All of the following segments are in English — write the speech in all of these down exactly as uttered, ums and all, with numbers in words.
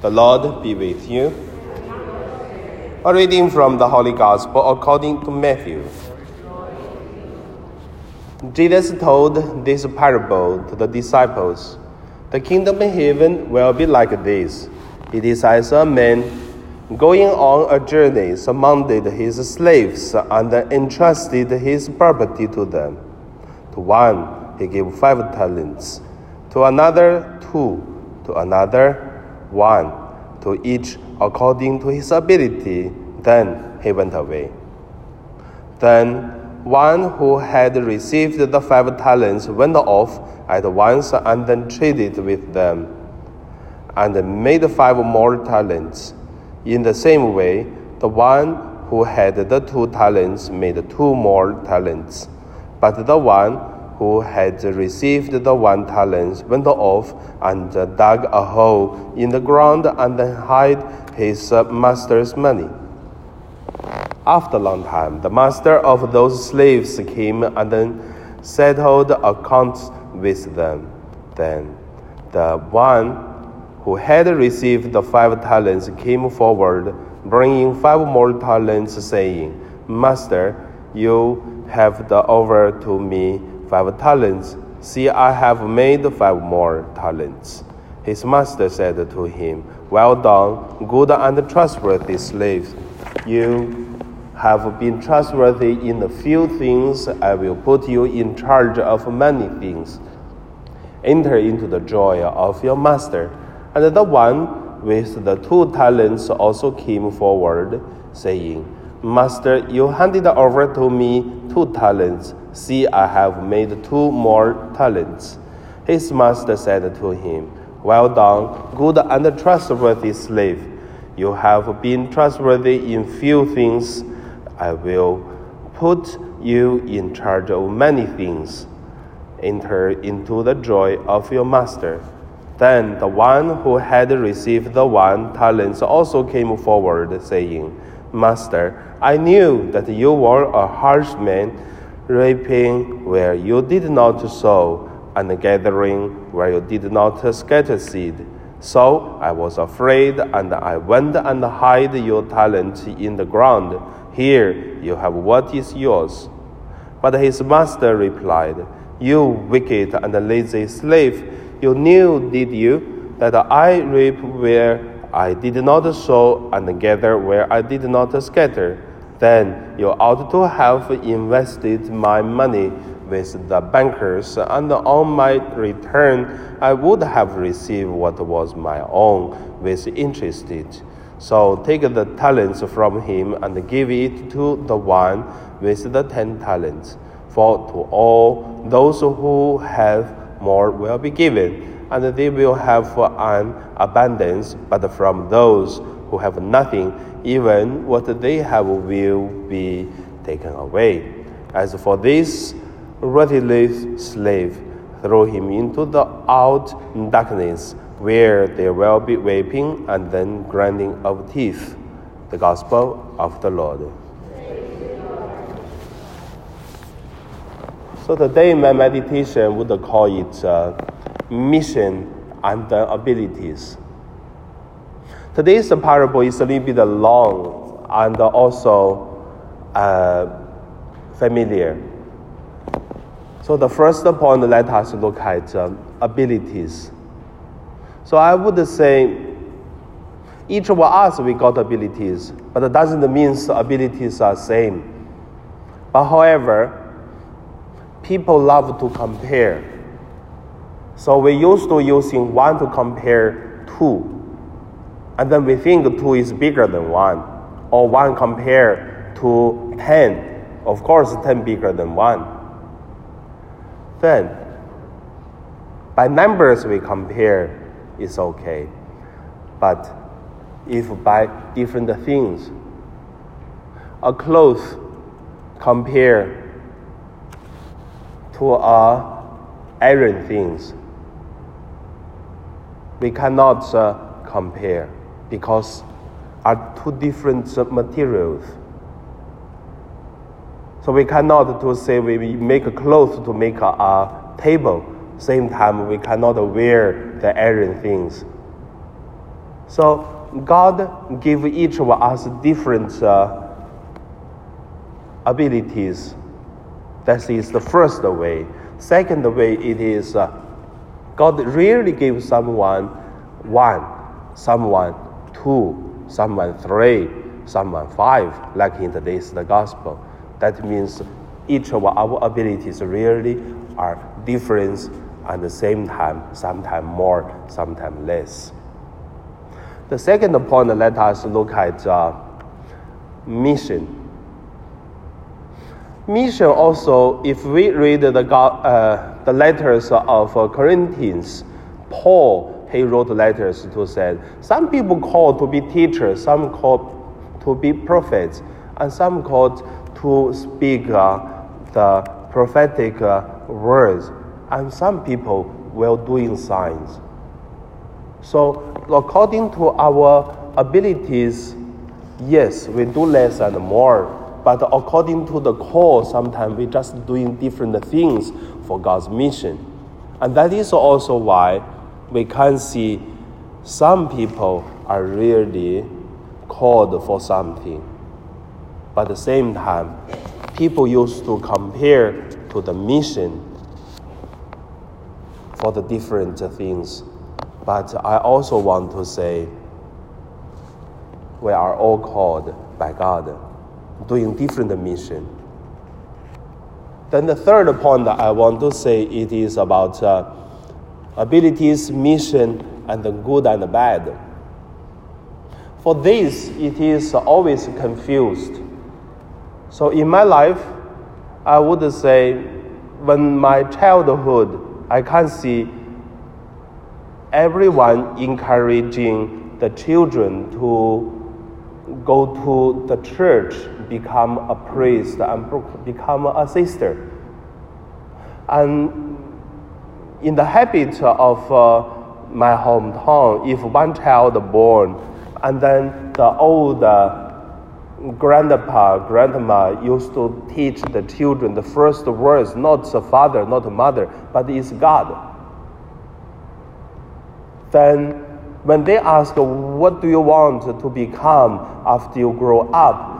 The Lord be with you. A reading from the Holy Gospel according to Matthew. Jesus told this parable to the disciples. The kingdom of heaven will be like this. It is as a man going on a journey commanded his slaves and entrusted his property to them. To one, he gave five talents, to another two, to another one, to each according to his ability. Then he went away. Then one who had received the five talents went off at once and then traded with them, and made five more talents. In the same way, the one who had the two talents made two more talents. But the one who had received the one talent went off and dug a hole in the ground and hid his master's money. After a long time, the master of those slaves came and then settled accounts with them. Then the one who had received the five talents came forward, bringing five more talents, saying, "Master, you have the over to me five talents. See, I have made five more talents." His master said to him, "Well done, good and trustworthy slave. You have been trustworthy in a few things. I will put you in charge of many things. Enter into the joy of your master." And the one with the two talents also came forward, saying, "Master, you handed over to me two talents. See, I have made two more talents." His master said to him, "Well done, good and trustworthy slave. You have been trustworthy in few things. I will put you in charge of many things. Enter into the joy of your master." Then the one who had received the one talent also came forward, saying, "Master, I knew that you were a harsh man, reaping where you did not sow, and gathering where you did not scatter seed. So I was afraid, and I went and hid your talent in the ground. Here you have what is yours." But his master replied, "You wicked and lazy slave, you knew, did you, that I reap where I did not sow and gather where I did not scatter? Then you ought to have invested my money with the bankers, and on my return I would have received what was my own with interest. So take the talents from him and give it to the one with the ten talents. For to all those who have more will be given, and they will have an abundance, but from those who have nothing, even what they have will be taken away. As for this ruthless slave, throw him into the outer darkness, where there will be weeping and then grinding of teeth." The Gospel of the Lord. So today my meditation would call it uh, mission and abilities. Today's parable is a little bit long and also uh, familiar. So the first point, let us look at uh, abilities. So I would say each of us, we got abilities, but it doesn't mean abilities are same. But however, people love to compare. So we used to using one to compare two. And then we think two is bigger than one. Or one compare to ten. Of course, ten bigger than one. Then, by numbers we compare, it's okay. But if by different things, a clothes compare to uh, iron things, we cannot uh, compare, because are two different uh, materials. So we cannot to say we make a cloth to make a, a table. Same time we cannot wear the iron things. So God gave each of us different uh, abilities. That is the first way. Second way, it is uh, God really gave someone one, someone two, someone three, someone five, like in today's the gospel. That means each of our abilities really are different at the same time, sometimes more, sometimes less. The second point, let us look at uh, mission. Mission also, if we read the, uh, the letters of uh, Corinthians, Paul, he wrote letters to say, some people called to be teachers, some called to be prophets, and some called to speak uh, the prophetic uh, words, and some people were doing signs. So according to our abilities, yes, we do less and more, but according to the call, sometimes we're just doing different things for God's mission. And that is also why we can see some people are really called for something. But at the same time, people used to compare to the mission for the different things. But I also want to say, we are all called by God, doing different mission. Then the third point that I want to say, it is about uh, abilities, mission, and the good and the bad. For this, it is always confused. So in my life, I would say, when my childhood, I can see everyone encouraging the children to go to the church, become a priest, and become a sister. And in the habit of uh, my hometown, if one child born, and then the old grandpa, grandma used to teach the children the first words, not the father, not the mother, but it's God. Then when they ask, what do you want to become after you grow up?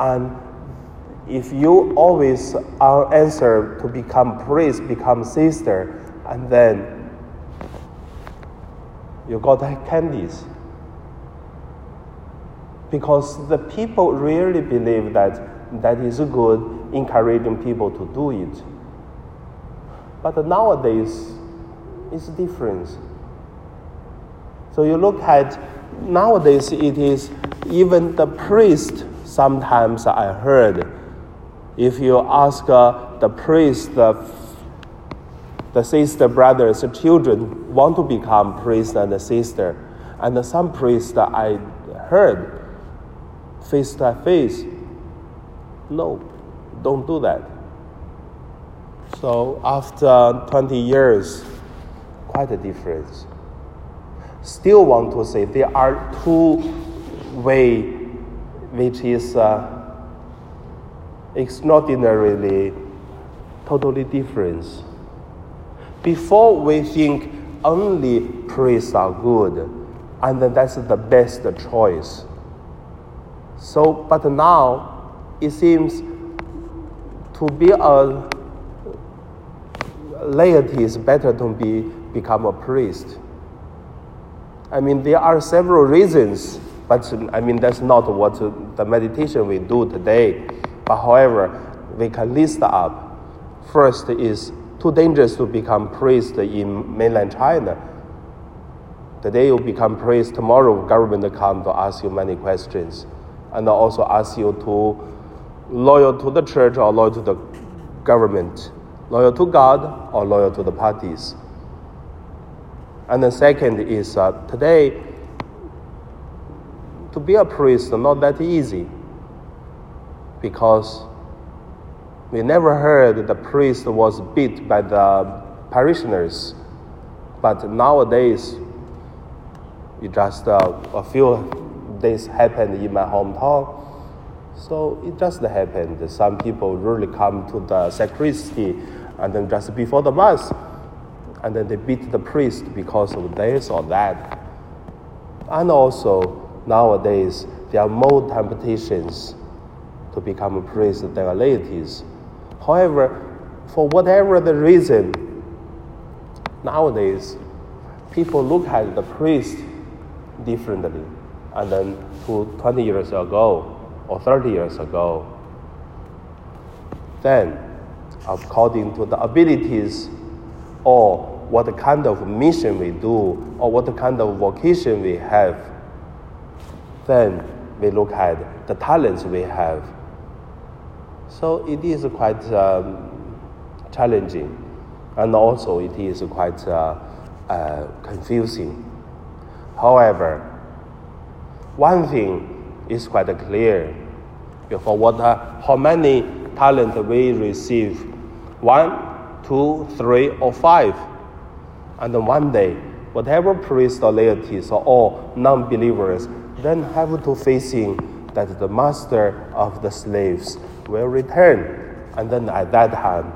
And if you always answer to become priest, become sister, and then you got candies. Because the people really believe that that is good, encouraging people to do it. But nowadays, it's different. So you look at, nowadays it is even the priest, sometimes I heard, if you ask uh, the priest, the, the sister, brothers, the children want to become priest and the sister, and some priest I heard, face to face, no, don't do that. So after twenty years, quite a difference. Still want to say there are two ways which is uh, extraordinarily totally different. Before we think only priests are good, and then that's the best choice. So, but now it seems to be a laity is better to be become a priest. I mean, there are several reasons, but I mean, that's not what the meditation we do today. But however, we can list up. First is too dangerous to become priest in mainland China. Today you become priest, tomorrow government come to ask you many questions, and also ask you to loyal to the church or loyal to the government, loyal to God or loyal to the parties. And the second is, uh, today, to be a priest not that easy, because we never heard the priest was beat by the parishioners. But nowadays, it just uh, a few days happened in my hometown. So it just happened. Some people really come to the sacristy, and then just before the mass, and then they beat the priest because of this or that. And also, nowadays, there are more temptations to become priests than deities. However, for whatever the reason, nowadays, people look at the priest differently. And then to twenty years ago or thirty years ago, then according to the abilities or what kind of mission we do or what kind of vocation we have, then we look at the talents we have. So it is quite um, challenging, and also it is quite uh, uh, confusing. However, one thing is quite clear. For what, uh, how many talents we receive, one, two, three, or five. And then one day, whatever priests or deities or all non-believers then have to facing that the master of the slaves will return. And then at that time,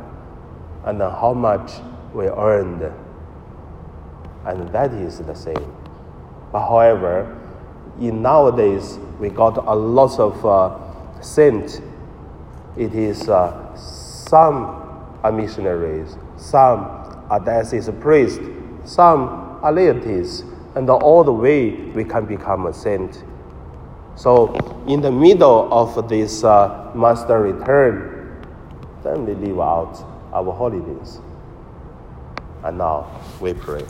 and then how much we earned. And that is the same. But however, in nowadays, we got a lot of uh, saints. It is uh, some are missionaries, some are diocese priests, some are deities, and all the way we can become a saint. So, in the middle of this uh, master return, then we leave out our holidays. And now we pray.